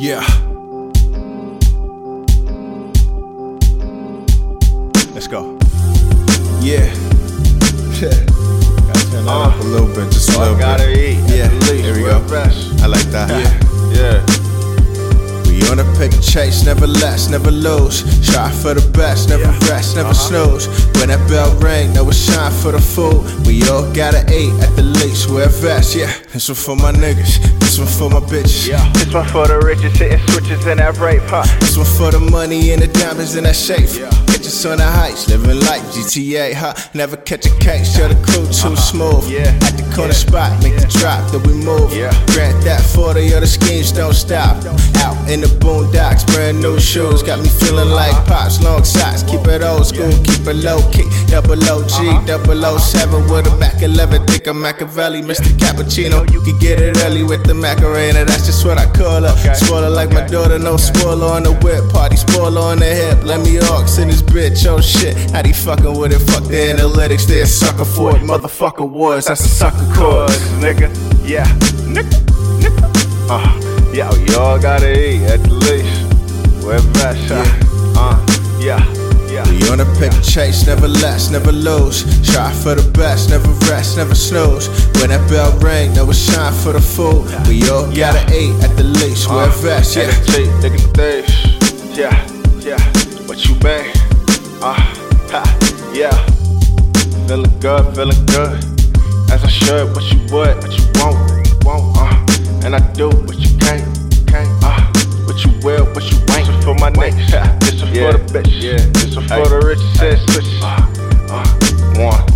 Yeah. Let's go. Yeah. Gotta turn that up a little bit, just a little bit. Gotta eat. Yeah. There we go. Fresh. I like that. Yeah. On a pick and chase, never last, never lose. Try for the best, never rest, never snooze. When that bell ring, now it's time for the food. We all gotta eat, at the least, wear a vest, yeah. This one for my niggas, this one for my bitches, yeah. This one for the riches, hitting switches in that rape, huh? This one for the money and the diamonds in that safe, yeah. Bitches on the heights, living like GTA, huh? Never catch a case, show the crew too smooth, yeah. At the corner spot, make the drop, then we move, yeah. Grant that 40, or the schemes don't stop. Out in the boondocks, brand new shoes, got me feeling like pops, long socks, keep it old school, keep it low key, double OG, 007 with a Mac 11, think of Machiavelli, Mr. Cappuccino, you can get it early with the Macarena, that's just what I call her, spoiler like my daughter, no spoiler on the whip, party spoiler on the hip, let me ox in this bitch, oh shit, how they fucking with it, fuck the analytics, they're a sucker for it, motherfucker wars, that's a sucker cause, nigga, yeah, yo, you all gotta eat, at least. We're fresh, We on a pick and chase, never last, never lose. Try for the best, never rest, never snooze. When that bell ring, now it's time for the food. We all gotta eat, at the least. We're fresh, yeah. Nigga, thieves, yeah. What you been? Feeling good, As I should, what you would, what you won't. And I do what you can't. What you will, what you ain't. This one for my niggas, this one for the bitch, this one for the rich, sis, bitch. One.